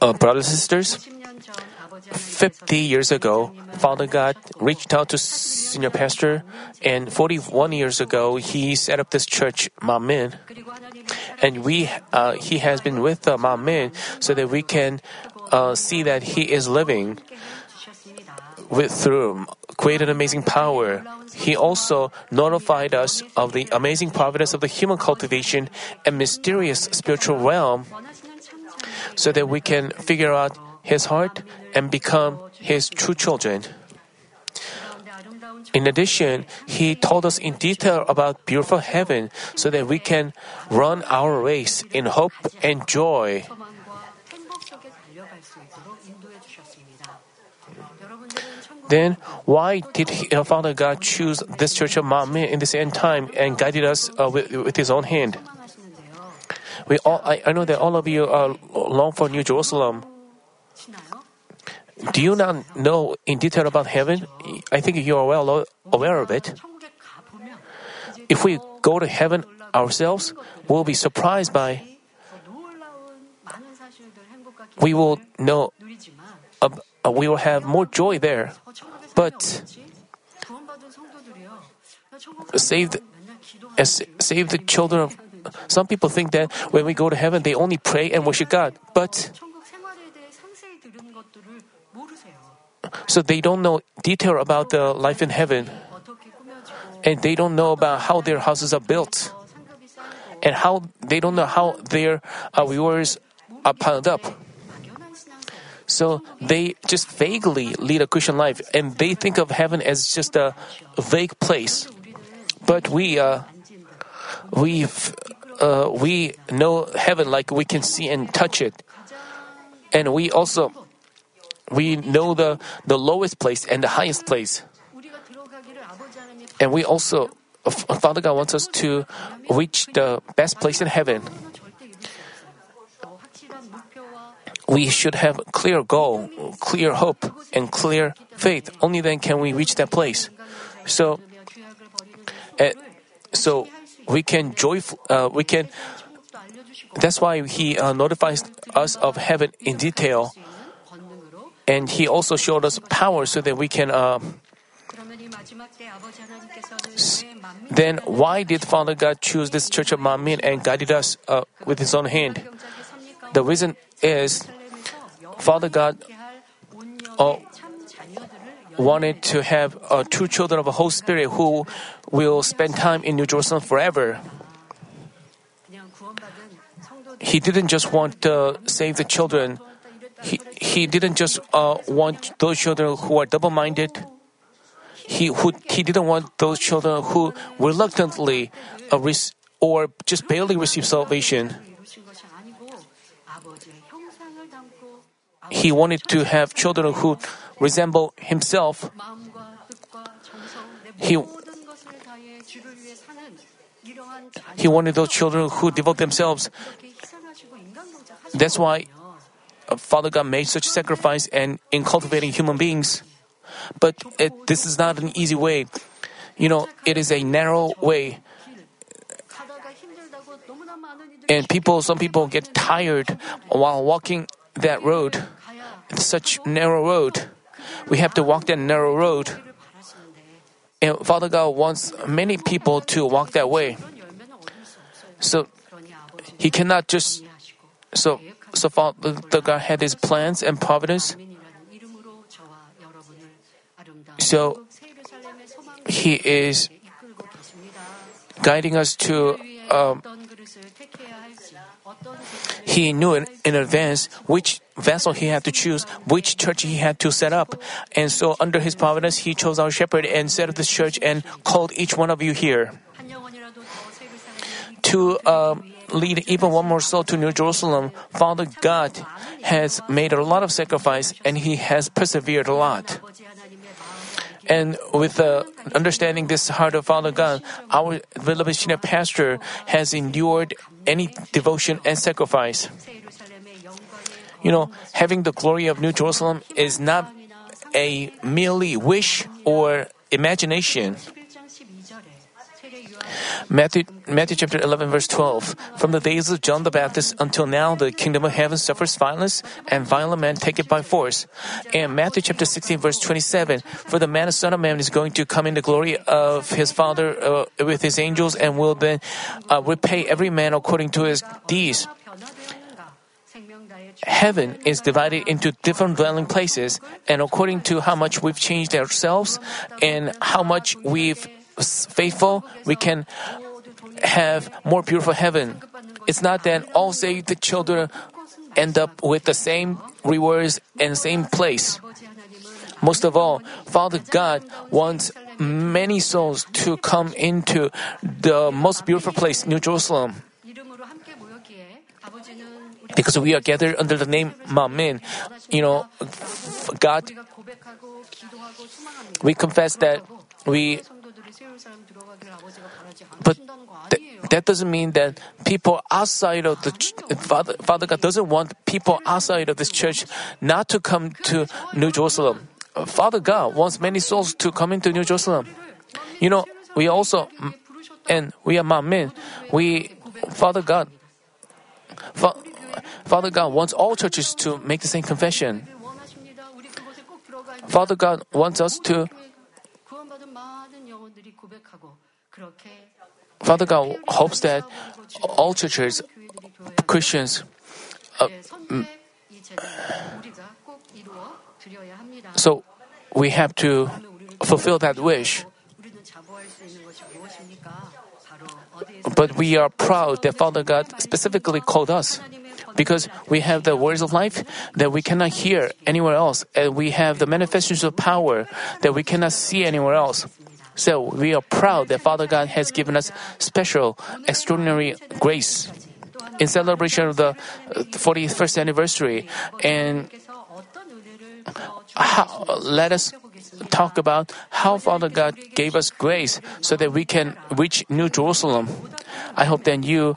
Brothers and sisters, 50 years ago, Father God reached out to Senior Pastor, and 41 years ago, he set up this church, Manmin. And he has been with Manmin so that we can see that he is living through great and amazing power. He also notified us of the amazing providence of the human cultivation and mysterious spiritual realm so that we can figure out His heart and become His true children. In addition, He told us in detail about beautiful heaven so that we can run our race in hope and joy. Then, why did Father God choose this church of Manmin in this end time and guided us with His own hand? I know that all of you long for New Jerusalem. Do you not know in detail about heaven? I think you are well aware of it. If we go to heaven ourselves, we'll be surprised by. We will know. We will have more joy there. But saved children of. Some people think that when we go to heaven, they only pray and worship God. But so they don't know detail about the life in heaven, and they don't know about how their houses are built, and how they don't know how their rewards are piled up. So they just vaguely lead a Christian life, and they think of heaven as just a vague place. But we know heaven like we can see and touch it, and we know the lowest place and the highest place, and we also Father God wants us to reach the best place in heaven. We should have clear goal, clear hope, and clear faith. Only then can we reach that place. So we can joyful. That's why He notifies us of heaven in detail, and He also showed us power so that we can. Then, why did Father God choose this church of Manmin and guided us with His own hand? The reason is, Father God wanted to have two children of the Holy Spirit who will spend time in New Jerusalem forever. He didn't just want to save the children. He didn't just want those children who are double-minded. He didn't want those children who reluctantly or just barely receive salvation. He wanted to have children who resemble Himself. He wanted those children who devote themselves. That's why Father God made such sacrifice and in cultivating human beings. But this is not an easy way. It is a narrow way. And some people get tired while walking that road. It's such narrow road. We have to walk that narrow road. And Father God wants many people to walk that way. So He cannot just. So Father God had His plans and providence. So He is guiding us to. He knew in advance which vessel He had to choose, which church He had to set up. And so under His providence, He chose our shepherd and set up this church and called each one of you here to lead even one more soul to New Jerusalem. Father God has made a lot of sacrifice, and He has persevered a lot. And with understanding this heart of Father God, our beloved Shinah pastor has endured any devotion and sacrifice. Having the glory of New Jerusalem is not a merely wish or imagination. Matthew chapter 11, verse 12. From the days of John the Baptist until now, the kingdom of heaven suffers violence, and violent men take it by force. And Matthew chapter 16, verse 27. For the Son of Man is going to come in the glory of his Father with his angels, and will then repay every man according to his deeds. Heaven is divided into different dwelling places, and according to how much we've changed ourselves and how much we've faithful, we can have more beautiful heaven. It's not that all saved children end up with the same rewards and same place. Most of all, Father God wants many souls to come into the most beautiful place, New Jerusalem. Because we are gathered under the name Manmin, God, we confess that we. But that doesn't mean that people outside of the Father God doesn't want people outside of this church not to come to New Jerusalem. Father God wants many souls to come into New Jerusalem. We also, and we are Manmin. Father God wants all churches to make the same confession. Father God wants us to. Father God hopes that all churches, Christians, so we have to fulfill that wish. But we are proud that Father God specifically called us, because we have the words of life that we cannot hear anywhere else, and we have the manifestations of power that we cannot see anywhere else. So we are proud that Father God has given us special, extraordinary grace. In celebration of the 41st anniversary, and let us talk about how Father God gave us grace so that we can reach New Jerusalem. I hope that you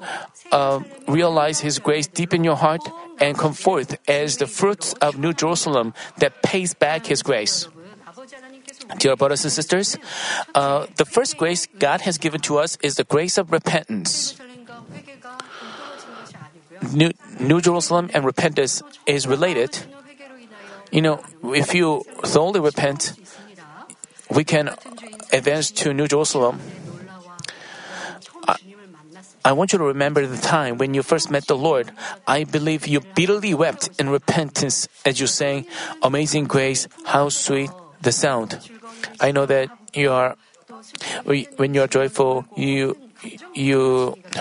realize His grace deep in your heart and come forth as the fruits of New Jerusalem that pays back His grace. Dear brothers and sisters, the first grace God has given to us is the grace of repentance. New Jerusalem and repentance is related. If you thoroughly repent, we can advance to New Jerusalem. I want you to remember the time when you first met the Lord. I believe you bitterly wept in repentance as you sang, "Amazing Grace, how sweet the sound." I know that when you are joyful, you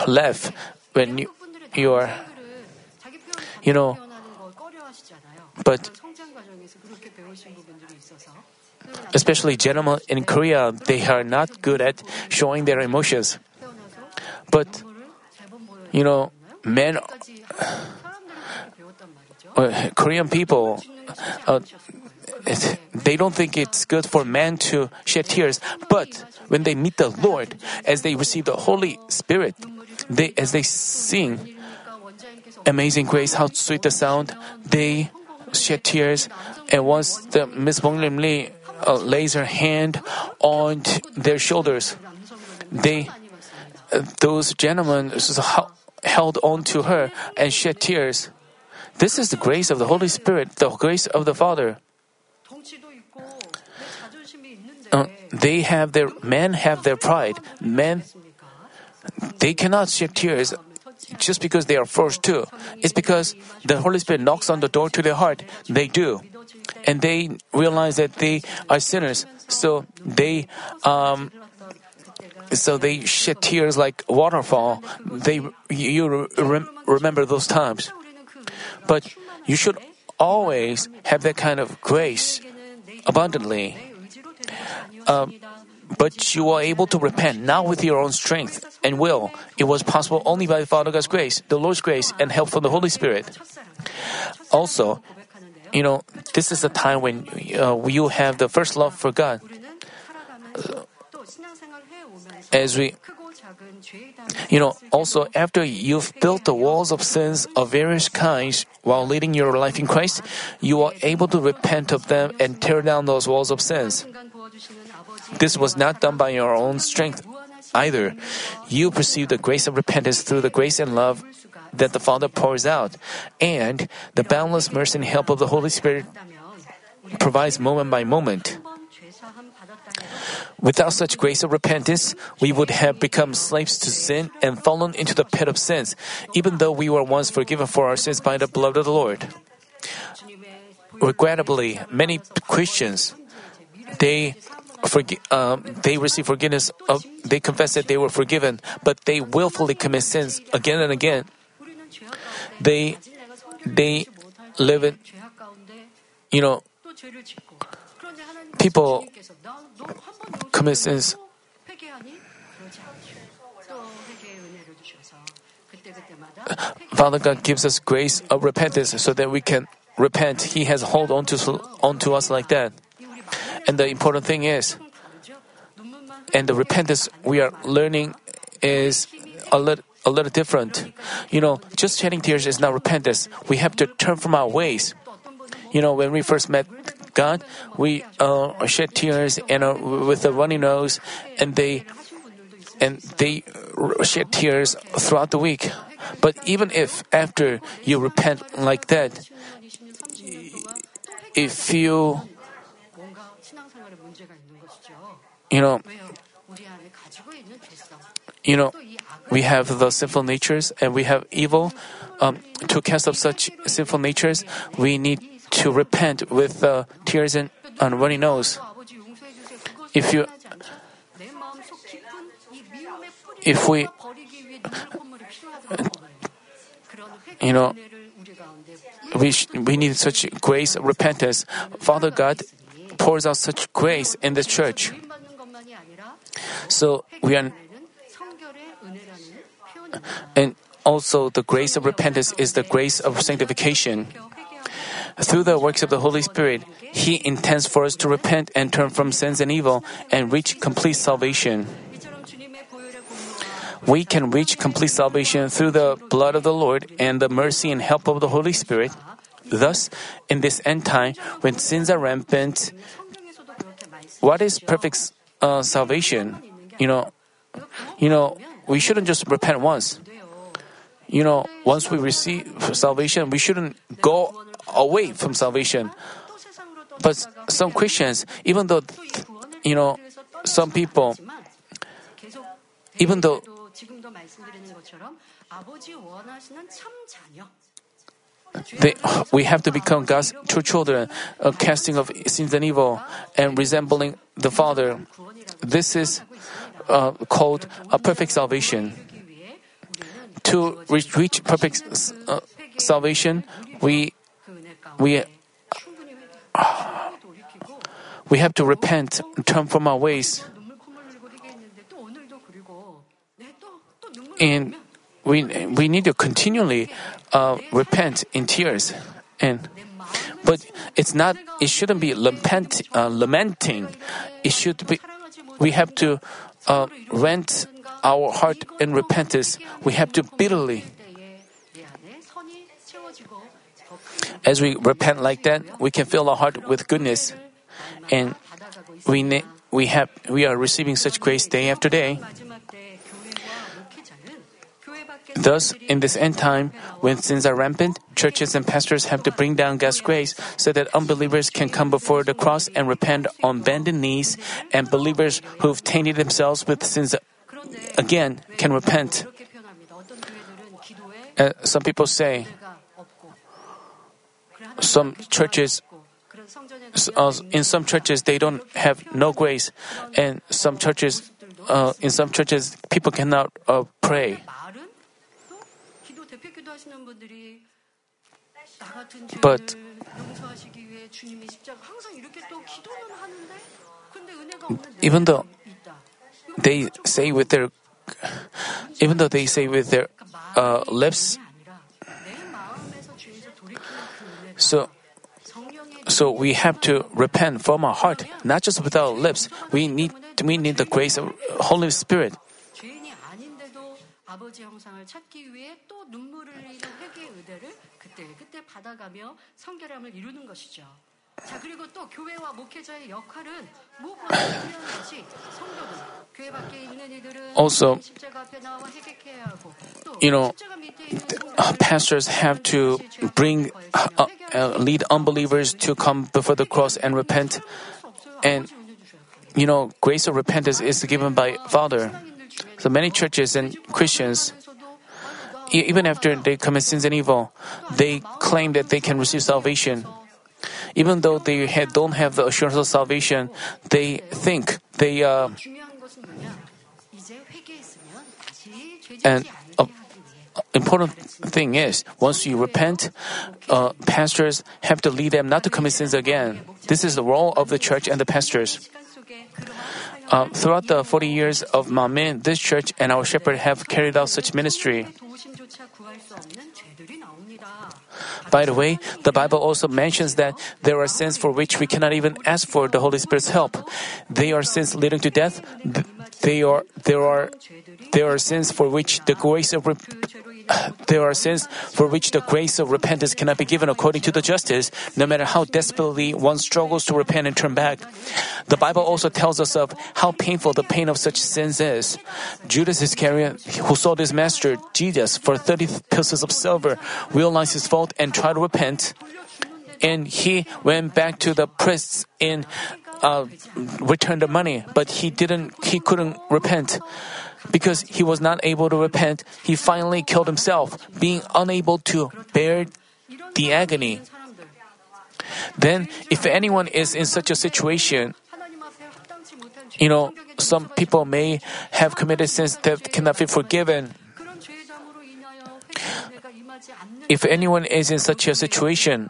laugh. When you are, but especially gentlemen in Korea, they are not good at showing their emotions. But men, Korean people, they don't think it's good for men to shed tears. But when they meet the Lord, as they receive the Holy Spirit, as they sing, "Amazing Grace, how sweet the sound," they shed tears. And once Miss Bong Lim Lee lays her hand on their shoulders, those gentlemen held on to her and shed tears. This is the grace of the Holy Spirit, the grace of the Father. Men have their pride. Men, they cannot shed tears just because they are forced to. It's because the Holy Spirit knocks on the door to their heart. They do. And they realize that they are sinners. So they shed tears like waterfall. You remember those times. But you should always have that kind of grace abundantly. But you are able to repent, not with your own strength and will. It was possible only by Father God's grace, the Lord's grace, and help from the Holy Spirit. Also, this is the time when you have the first love for God. Also after you've built the walls of sins of various kinds while leading your life in Christ, you are able to repent of them and tear down those walls of sins. This was not done by your own strength either. You perceive the grace of repentance through the grace and love that the Father pours out, and the boundless mercy and help of the Holy Spirit provides moment by moment. Without such grace of repentance, we would have become slaves to sin and fallen into the pit of sins, even though we were once forgiven for our sins by the blood of the Lord. Regrettably, many Christians, they receive forgiveness. They confess that they were forgiven, but they willfully commit sins again and again. They live in, people commit sins. Father God gives us grace of repentance so that we can repent. He has hold onto us like that. And the important thing is, and the repentance we are learning is a little different. Just shedding tears is not repentance. We have to turn from our ways. When we first met God, we shed tears and with a runny nose, and they shed tears throughout the week. But even if after you repent like that, if you we have the sinful natures and we have evil. To cast off such sinful natures, we need to repent with tears and a runny nose. If we need such grace of repentance. Father God pours out such grace in the church. So we are, and also the grace of repentance is the grace of sanctification. Through the works of the Holy Spirit, He intends for us to repent and turn from sins and evil and reach complete salvation. We can reach complete salvation through the blood of the Lord and the mercy and help of the Holy Spirit. Thus, in this end time, when sins are rampant, what is perfect salvation? We shouldn't just repent once. Once we receive salvation, we shouldn't go away from salvation. But some Christians, even though we have to become God's true children, casting off sins and evil and resembling the Father. This is called a perfect salvation. To reach perfect salvation, we have to repent and turn from our ways. And we need to continually repent in tears, but it's not. It shouldn't be lamenting. It should be. We have to rent our heart in repentance. We have to bitterly. As we repent like that, we can fill our heart with goodness, and we are receiving such grace day after day. Thus, in this end time, when sins are rampant, churches and pastors have to bring down God's grace so that unbelievers can come before the cross and repent on bended knees, and believers who've tainted themselves with sins again can repent. Some people say, in some churches they don't have no grace, and in some churches people cannot pray. But even though they say with their lips, so we have to repent from our heart, not just with our lips. We need the grace of Holy Spirit. 자, 그리고 또 교회와 목회자의 역할은 무엇보다 중요한 것이 성도들, 교회 밖에 있는 이들은 십자가 앞에 나와 회개해야 하고 또 십자가 밑에 있는 pastors have to bring lead unbelievers to come before the cross and repent. And you know, grace of repentance is given by Father. So many churches and Christians, even after they commit sins and evil, they claim that they can receive salvation. Even though they don't have the assurance of salvation, they think they and important thing is, once you repent, pastors have to lead them not to commit sins again. This is the role of the church and the pastors. Throughout the 40 years of Manmin, this church and our shepherd have carried out such ministry. By the way, the Bible also mentions that there are sins for which we cannot even ask for the Holy Spirit's help. They are sins leading to death. There are sins for which the grace of repentance cannot be given according to the justice, no matter how desperately one struggles to repent and turn back. The Bible also tells us of how painful the pain of such sins is. Judas Iscariot, who sold his master, Jesus, for 30 pieces of silver, realized his fault and tried to repent. And he went back to the priests and returned the money, but he couldn't repent. Because he was not able to repent, he finally killed himself, being unable to bear the agony. Then, if anyone is in such a situation, some people may have committed sins that cannot be forgiven. If anyone is in such a situation,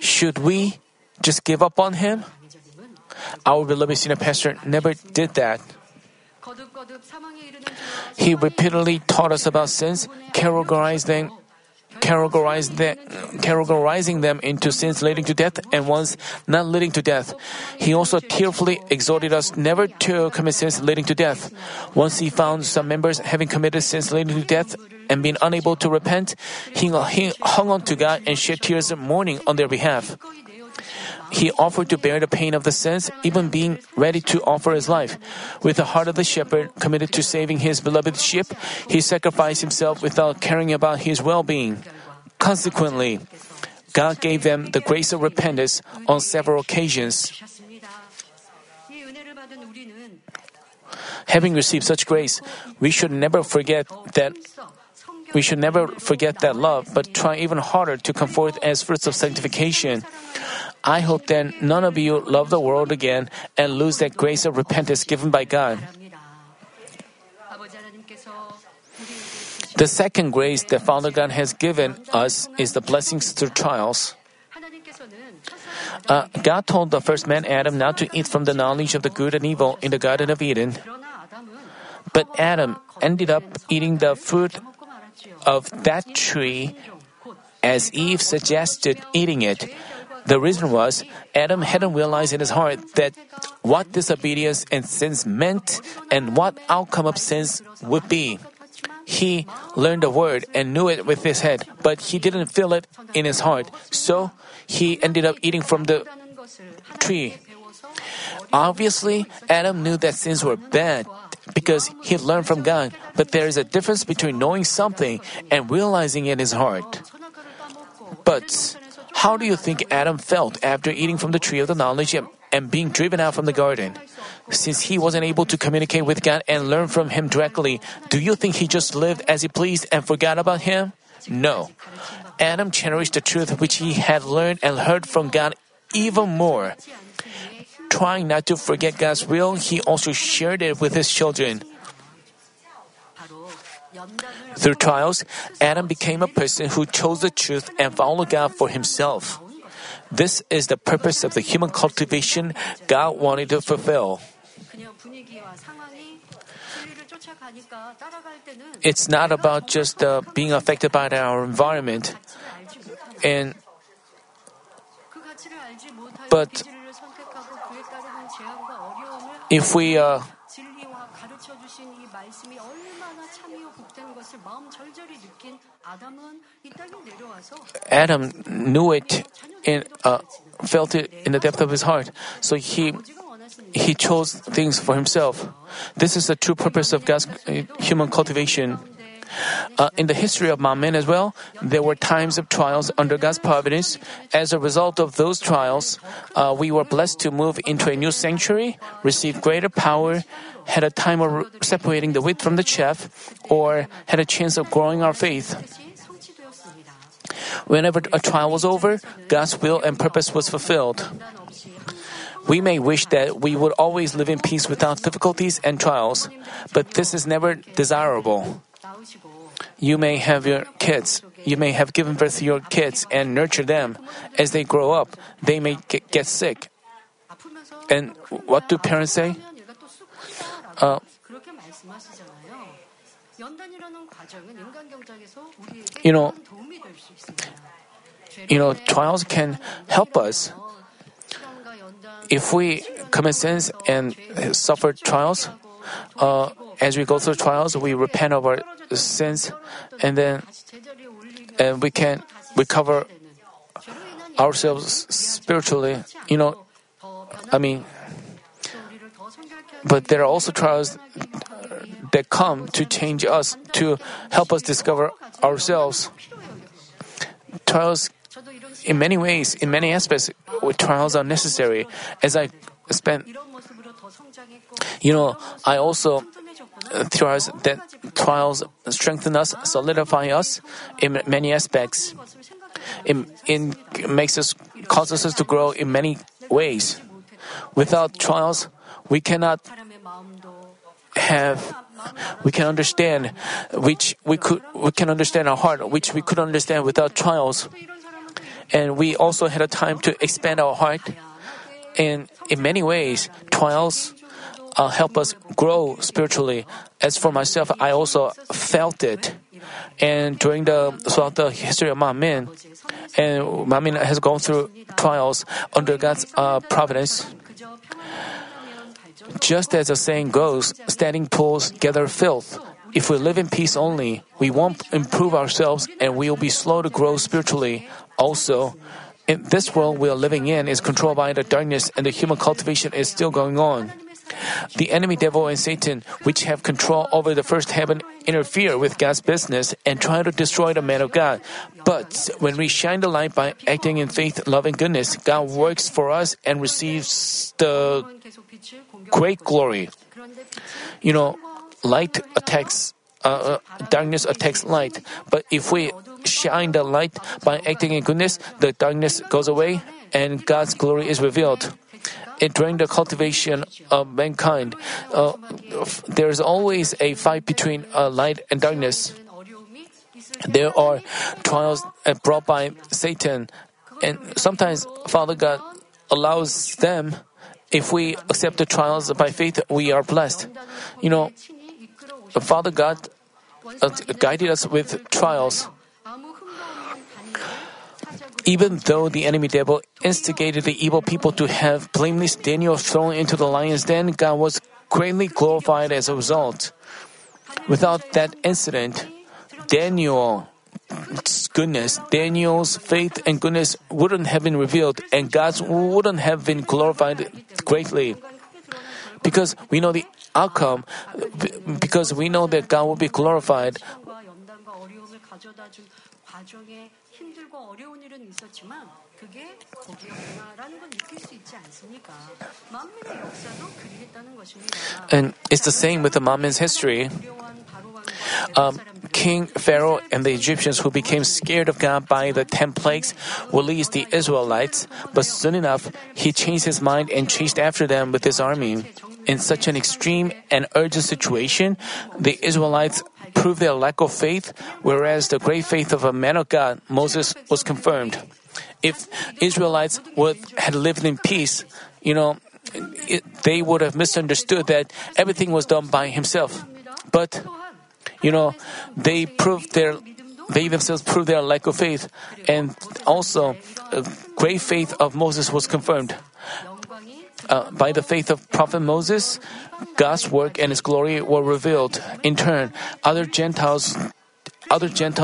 should we just give up on him? Our beloved senior pastor never did that. He repeatedly taught us about sins, categorizing them into sins leading to death and ones not leading to death. He also tearfully exhorted us never to commit sins leading to death. Once he found some members having committed sins leading to death and been unable to repent, he hung on to God and shed tears of mourning on their behalf. He offered to bear the pain of the sins, even being ready to offer his life. With the heart of the shepherd committed to saving his beloved sheep, he sacrificed himself without caring about his well-being. Consequently, God gave them the grace of repentance on several occasions. Having received such grace, we should never forget that love, but try even harder to come forth as fruits of sanctification. I hope then none of you love the world again and lose that grace of repentance given by God. The second grace that Father God has given us is the blessings through trials. God told the first man Adam not to eat from the knowledge of the good and evil in the Garden of Eden. But Adam ended up eating the fruit of that tree as Eve suggested eating it. The reason was Adam hadn't realized in his heart that what disobedience and sins meant and what outcome of sins would be. He learned the word and knew it with his head, but he didn't feel it in his heart. So he ended up eating from the tree. Obviously, Adam knew that sins were bad because he learned from God, but there is a difference between knowing something and realizing it in his heart. But how do you think Adam felt after eating from the tree of the knowledge and being driven out from the garden? Since he wasn't able to communicate with God and learn from Him directly, do you think he just lived as he pleased and forgot about Him? No. Adam cherished the truth which he had learned and heard from God even more. Trying not to forget God's will, he also shared it with his children. Through trials, Adam became a person who chose the truth and followed God for himself. This is the purpose of the human cultivation God wanted to fulfill. It's not about just being affected by our environment, but if we Adam knew it felt it in the depth of his heart. So he chose things for himself. This is the true purpose of God's human cultivation. In the history of Manmin as well, there were times of trials under God's providence. As a result of those trials, we were blessed to move into a new sanctuary, receive greater power, had a time of separating the wheat from the chaff, or had a chance of growing our faith. Whenever a trial was over, God's will and purpose was fulfilled. We may wish that we would always live in peace without difficulties and trials, but this is never desirable. You may have your kids. You may have given birth to your kids and nurture them. As they grow up, they may get sick. And what do parents say? Trials can help us. If we commit sins and suffer trials, as we go through trials, we repent of our sins, and then we can recover ourselves spiritually. But there are also trials that come to change us, to help us discover ourselves. Trials, in many ways, in many aspects, trials are necessary. As I spent, I also trials strengthen us, solidify us in many aspects. It makes us, causes us to grow in many ways. Without trials, we can understand our heart, which we could understand without trials. And we also had a time to expand our heart. And in many ways, trials help us grow spiritually. As for myself, I also felt it. And throughout the history of Manmin, and Manmin has gone through trials under God's providence. Just as the saying goes, standing pools gather filth. If we live in peace only, we won't improve ourselves and we will be slow to grow spiritually. Also, in this world we are living in is controlled by the darkness, and the human cultivation is still going on. The enemy, devil, and Satan, which have control over the first heaven, interfere with God's business and try to destroy the man of God. But when we shine the light by acting in faith, love, and goodness, God works for us and receives the great glory. Light attacks, darkness attacks light. But if we shine the light by acting in goodness, the darkness goes away and God's glory is revealed. During the cultivation of mankind, there is always a fight between light and darkness. There are trials brought by Satan, and sometimes Father God allows them. If we accept the trials by faith, we are blessed. Father God guided us with trials. Even though the enemy devil instigated the evil people to have blameless Daniel thrown into the lion's den, God was greatly glorified as a result. Without that incident, Daniel's faith and goodness wouldn't have been revealed, and God wouldn't have been glorified greatly. Because we know the outcome, because we know that God will be glorified. And it's the same with the Manmin's history. King Pharaoh and the Egyptians, who became scared of God by the 10 plagues, released the Israelites, but soon enough he changed his mind and chased after them with his army. In such an extreme and urgent situation, the Israelites proved their lack of faith, whereas the great faith of a man of God, Moses, was confirmed. If Israelites had lived in peace, they would have misunderstood that everything was done by himself. But they themselves proved their lack of faith, and also great faith of Moses was confirmed. By the faith of Prophet Moses, God's work and His glory were revealed. In turn, other Gentile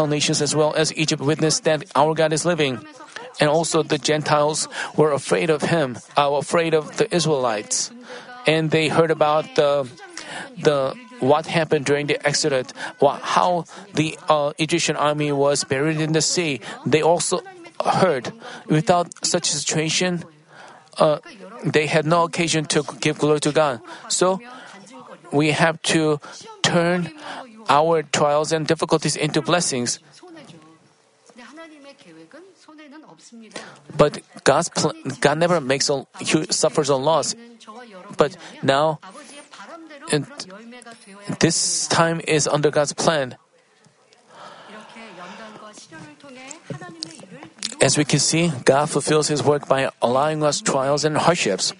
nations as well as Egypt witnessed that our God is living. And also the Gentiles were afraid of him, afraid of the Israelites. And they heard about what happened during the Exodus, how the Egyptian army was buried in the sea. They also heard. Without such a situation, they had no occasion to give glory to God. So we have to turn our trials and difficulties into blessings. But God never makes suffers a loss. But now, and this time is under God's plan. As we can see, God fulfills His work by allowing us trials and hardships.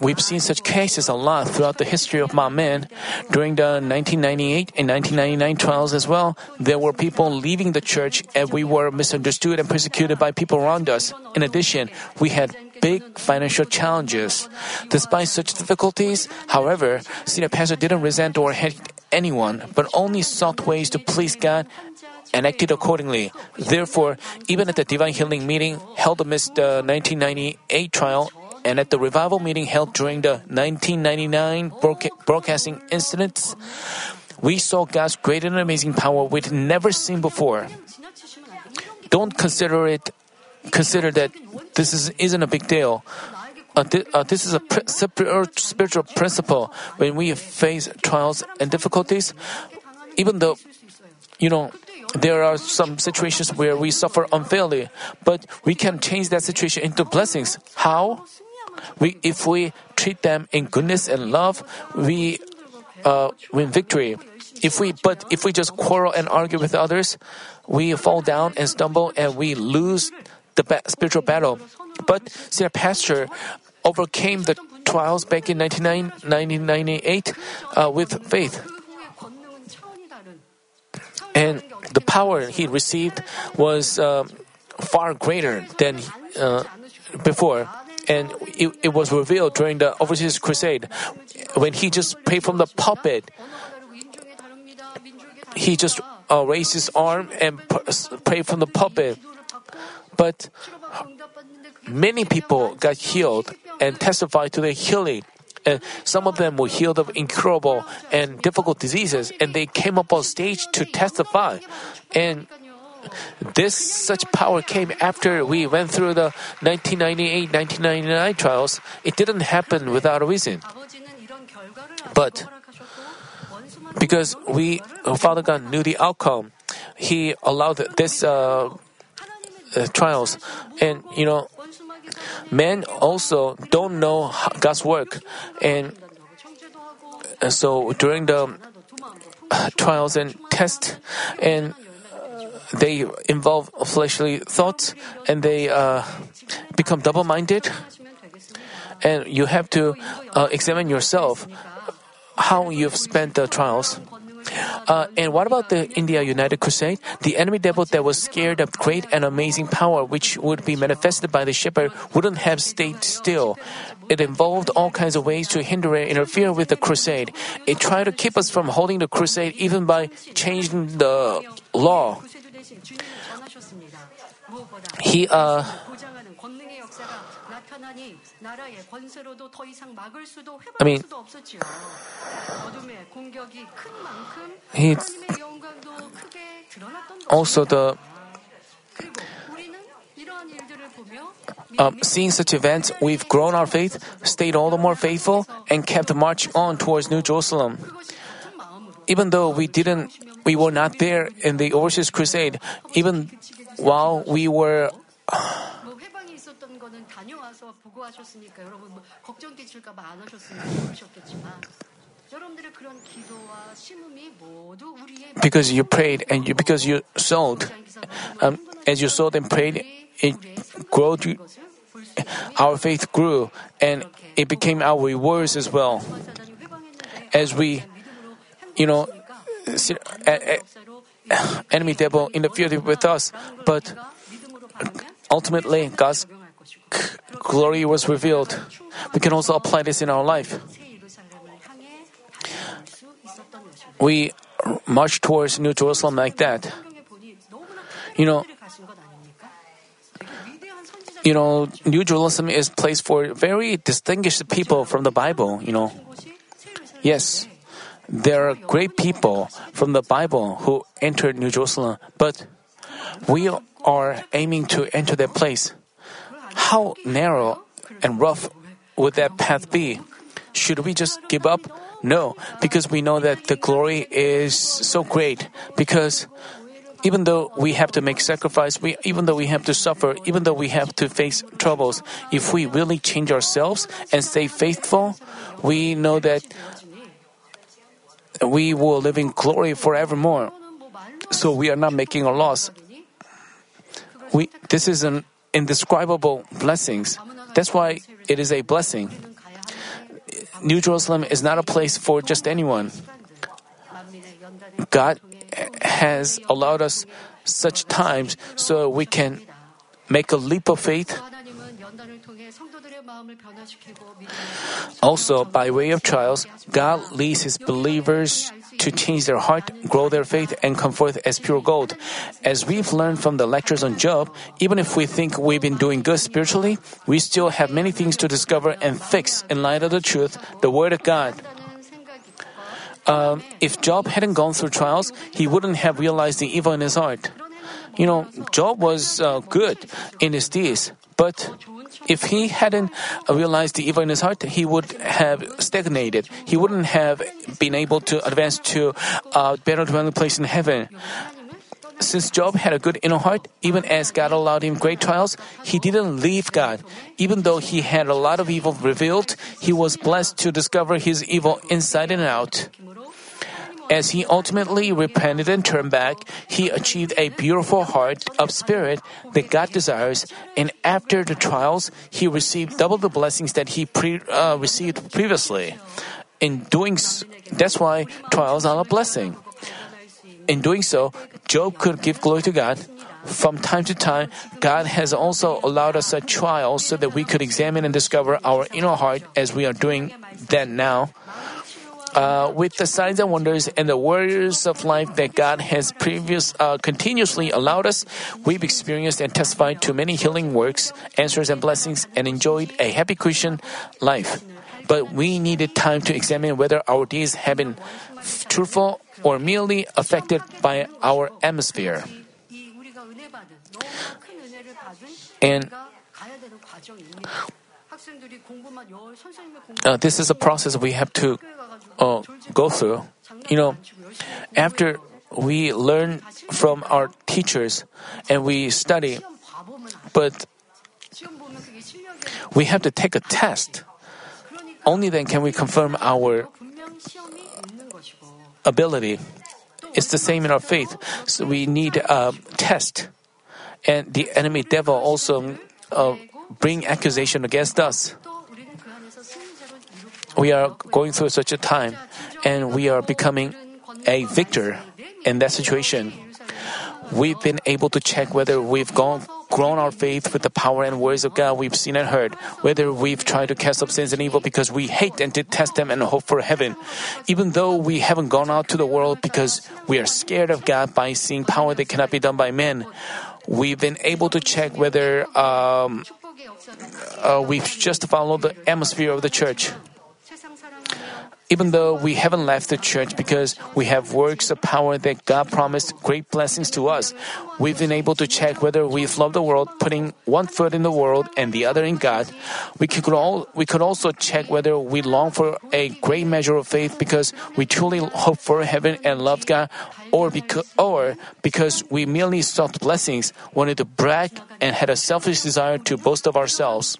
We've seen such cases a lot throughout the history of Manmin. During the 1998 and 1999 trials as well, there were people leaving the church and we were misunderstood and persecuted by people around us. In addition, we had big financial challenges. Despite such difficulties, however, senior pastor didn't resent or hate anyone, but only sought ways to please God and acted accordingly. Therefore, even at the divine healing meeting held amidst the 1998 trial and at the revival meeting held during the 1999 broadcasting incidents, we saw God's great and amazing power we'd never seen before. Don't consider that this isn't a big deal. This is a spiritual principle. When we face trials and difficulties, even though, there are some situations where we suffer unfairly, but we can change that situation into blessings. How? If we treat them in goodness and love, we win victory. If we just quarrel and argue with others, we fall down and stumble and we lose the spiritual battle. But senior pastor overcame the trials back in 1998 with faith. And the power he received was far greater than before. And it was revealed during the Overseas Crusade when he just prayed from the pulpit. He just raised his arm and prayed from the pulpit. But many people got healed and testified to their healing. And some of them were healed of incurable and difficult diseases, and they came up on stage to testify. And such power came after we went through the 1998, 1999 trials. It didn't happen without a reason. But because Father God knew the outcome, He allowed this trials. And, men also don't know God's work. And so during the trials and tests, and they involve fleshly thoughts, and they become double-minded. And you have to examine yourself how you've spent the trials. And what about the India United Crusade? The enemy devil that was scared of great and amazing power which would be manifested by the shepherd wouldn't have stayed still. It involved all kinds of ways to hinder and interfere with the crusade. It tried to keep us from holding the crusade even by changing the law. He also the seeing such events, we've grown our faith, stayed all the more faithful, and kept marching on towards New Jerusalem. Even though we were not there in the Overseas Crusade, even while we were because you prayed and because you sold, as you sold and prayed, it grew. Our faith grew, and it became our rewards as well. As we, enemy devil interfered with us, but ultimately God's glory was revealed. We can also apply this in our life. We march towards New Jerusalem like that. you know, New Jerusalem is a place for very distinguished people from the Bible, you know. Yes, there are great people from the Bible who entered New Jerusalem, but we are aiming to enter that place. How narrow and rough would that path be? Should we just give up? No, because we know that the glory is so great, because even though we have to make sacrifice, even though we have to suffer, even though we have to face troubles, if we really change ourselves and stay faithful, we know that we will live in glory forevermore. So we are not making a loss. This is an indescribable blessing. That's why it is a blessing. New Jerusalem is not a place for just anyone. God has allowed us such times so we can make a leap of faith. Also, by way of trials, God leads His believers to change their heart, grow their faith, and come forth as pure gold. As we've learned from the lectures on Job, even if we think we've been doing good spiritually, we still have many things to discover and fix in light of the truth, the Word of God. If Job hadn't gone through trials, he wouldn't have realized the evil in his heart. You know, Job was good in his deeds, but if he hadn't realized the evil in his heart, he would have stagnated. He wouldn't have been able to advance to a better dwelling place in heaven. Since Job had a good inner heart, even as God allowed him great trials, he didn't leave God. Even though he had a lot of evil revealed, he was blessed to discover his evil inside and out. As he ultimately repented and turned back, he achieved a beautiful heart of spirit that God desires, and after the trials, he received double the blessings that he received previously. That's why trials are a blessing. In doing so, Job could give glory to God. From time to time, God has also allowed us a trial so that we could examine and discover our inner heart, as we are doing that now. With the signs and wonders and the warriors of life that God has continuously allowed us, we've experienced and testified to many healing works, answers and blessings, and enjoyed a happy Christian life. But we needed time to examine whether our deeds have been truthful or merely affected by our atmosphere. And this is a process we have to go through. You know, after we learn from our teachers and we study, but we have to take a test. Only then can we confirm our ability. It's the same in our faith. So we need a test. And the enemy devil also bring accusation against us. We are going through such a time, and we are becoming a victor in that situation. We've been able to check whether we've grown our faith with the power and words of God we've seen and heard, whether we've tried to cast up sins and evil because we hate and detest them and hope for heaven. Even though we haven't gone out to the world because we are scared of God by seeing power that cannot be done by men, we've been able to check whether we've just followed the atmosphere of the church. Even though we haven't left the church because we have works of power that God promised great blessings to us, we've been able to check whether we've loved the world, putting one foot in the world and the other in God. We could also check whether we long for a great measure of faith because we truly hope for heaven and loved God, or because we merely sought blessings, wanted to brag, and had a selfish desire to boast of ourselves.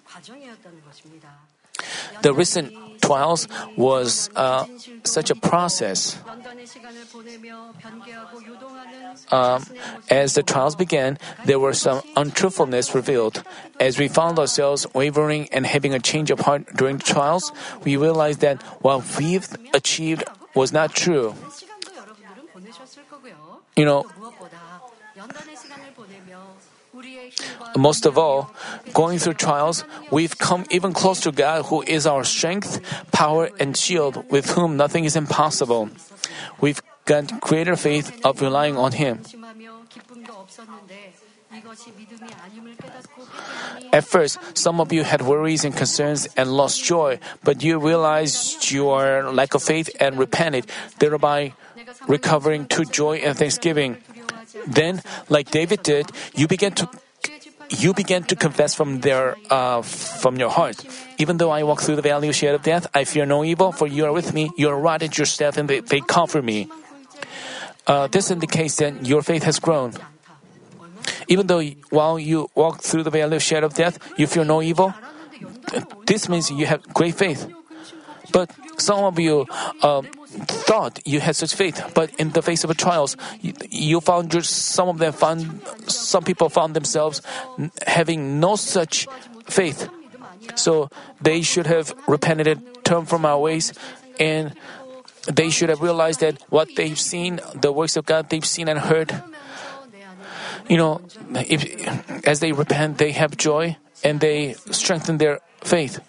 The recent trials was such a process. As the trials began, there were some untruthfulness revealed. As we found ourselves wavering and having a change of heart during the trials, we realized that what we've achieved was not true. You know, most of all, going through trials, we've come even close to God, who is our strength, power, and shield, with whom nothing is impossible. We've got greater faith of relying on Him. At first, some of you had worries and concerns and lost joy, but you realized your lack of faith and repented, thereby recovering to joy and thanksgiving. Then, like David did, you began to confess from your heart. Even though I walk through the valley of shadow of death, I fear no evil, for you are with me. You are rod and your staff, and they comfort me. This indicates that your faith has grown. Even though while you walk through the valley of shadow of death, you fear no evil, this means you have great faith. But some of you thought you had such faith, but in the face of the trials, some people found themselves having no such faith. So they should have repented and turned from our ways, and they should have realized that what they've seen, the works of God they've seen and heard, as they repent, they have joy and they strengthen their faith.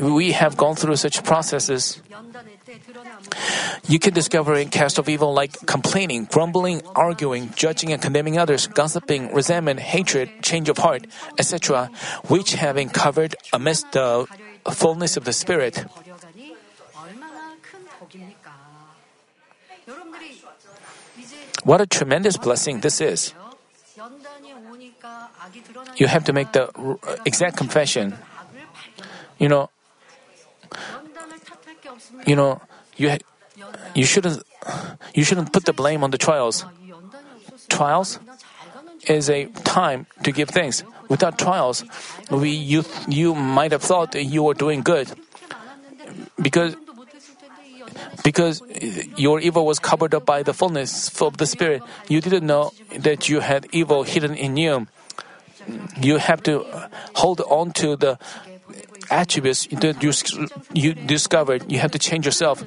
We have gone through such processes. You can discover and cast off evil like complaining, grumbling, arguing, judging and condemning others, gossiping, resentment, hatred, change of heart, etc., which having covered amidst the fullness of the Spirit. What a tremendous blessing this is. You have to make the exact confession. You shouldn't put the blame on the trials. Trials is a time to give thanks. Without trials, you might have thought you were doing good because your evil was covered up by the fullness of the Spirit. You didn't know that you had evil hidden in you. You have to hold on to the attributes that you discovered. You have to change yourself.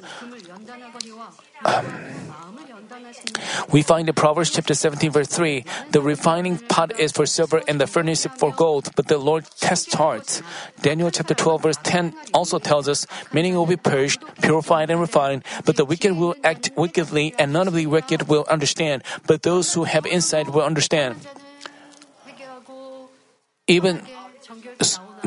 We find in Proverbs chapter 17 verse 3, the refining pot is for silver and the furnace for gold, but the Lord tests hearts. Daniel chapter 12 verse 10 also tells us, many will be purged, purified and refined, but the wicked will act wickedly and none of the wicked will understand, but those who have insight will understand. Even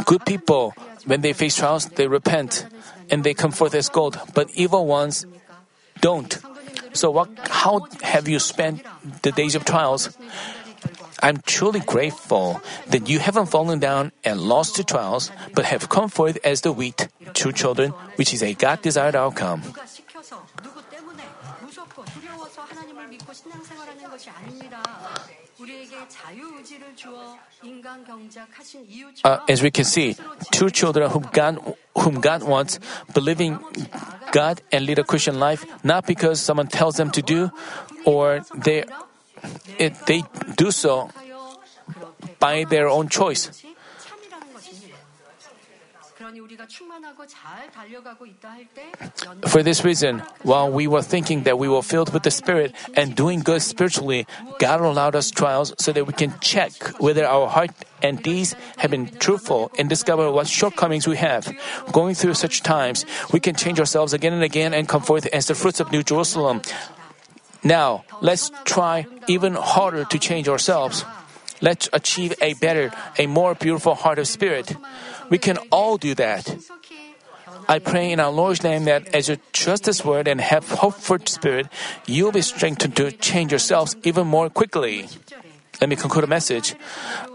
good people, when they face trials, they repent and they come forth as gold, but evil ones don't. So how have you spent the days of trials? I'm truly grateful that you haven't fallen down and lost to trials, but have come forth as the wheat, true children, which is a God-desired outcome. As we can see, true children whom God wants, believing God and lead a Christian life, not because someone tells them to do, or they do so by their own choice. For this reason, while we were thinking that we were filled with the Spirit and doing good spiritually, God allowed us trials so that we can check whether our heart and deeds have been truthful and discover what shortcomings we have. Going through such times, we can change ourselves again and again and come forth as the fruits of New Jerusalem. Now, let's try even harder to change ourselves. Let's achieve a better, a more beautiful heart of spirit. We can all do that. I pray in our Lord's name that as you trust His word and have hope for spirit, you'll be strengthened to change yourselves even more quickly. Let me conclude a message.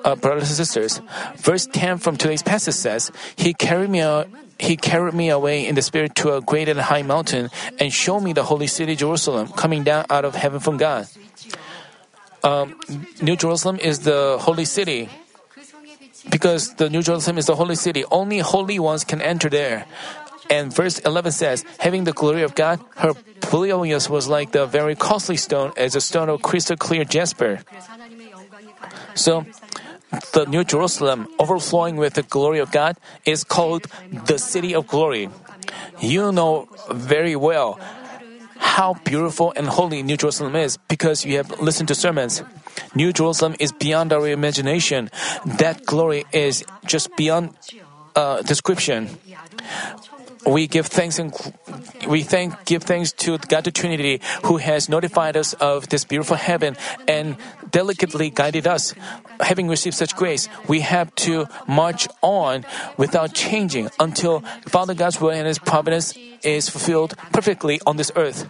Brothers and sisters, verse 10 from today's passage says, He carried me away in the Spirit to a great and high mountain and showed me the holy city Jerusalem coming down out of heaven from God. New Jerusalem is the holy city. Because the New Jerusalem is the holy city, only holy ones can enter there. And verse 11 says, having the glory of God, her brilliance was like the very costly stone, as a stone of crystal clear jasper. So, the New Jerusalem, overflowing with the glory of God, is called the City of Glory. You know very well how beautiful and holy New Jerusalem is because you have listened to sermons. New Jerusalem is beyond our imagination. That glory is just beyond description. We give thanks and give thanks to God the Trinity, who has notified us of this beautiful heaven and delicately guided us. Having received such grace, we have to march on without changing until Father God's will and His providence is fulfilled perfectly on this earth.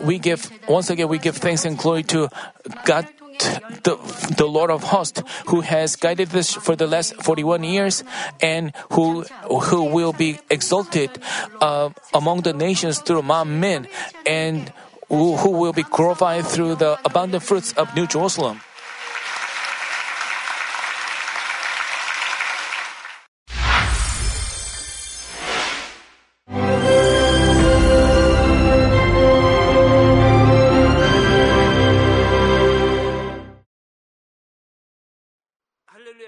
We give thanks and glory to God, the Lord of hosts, who has guided us for the last 41 years and who will be exalted among the nations through Manmin and who will be glorified through the abundant fruits of New Jerusalem.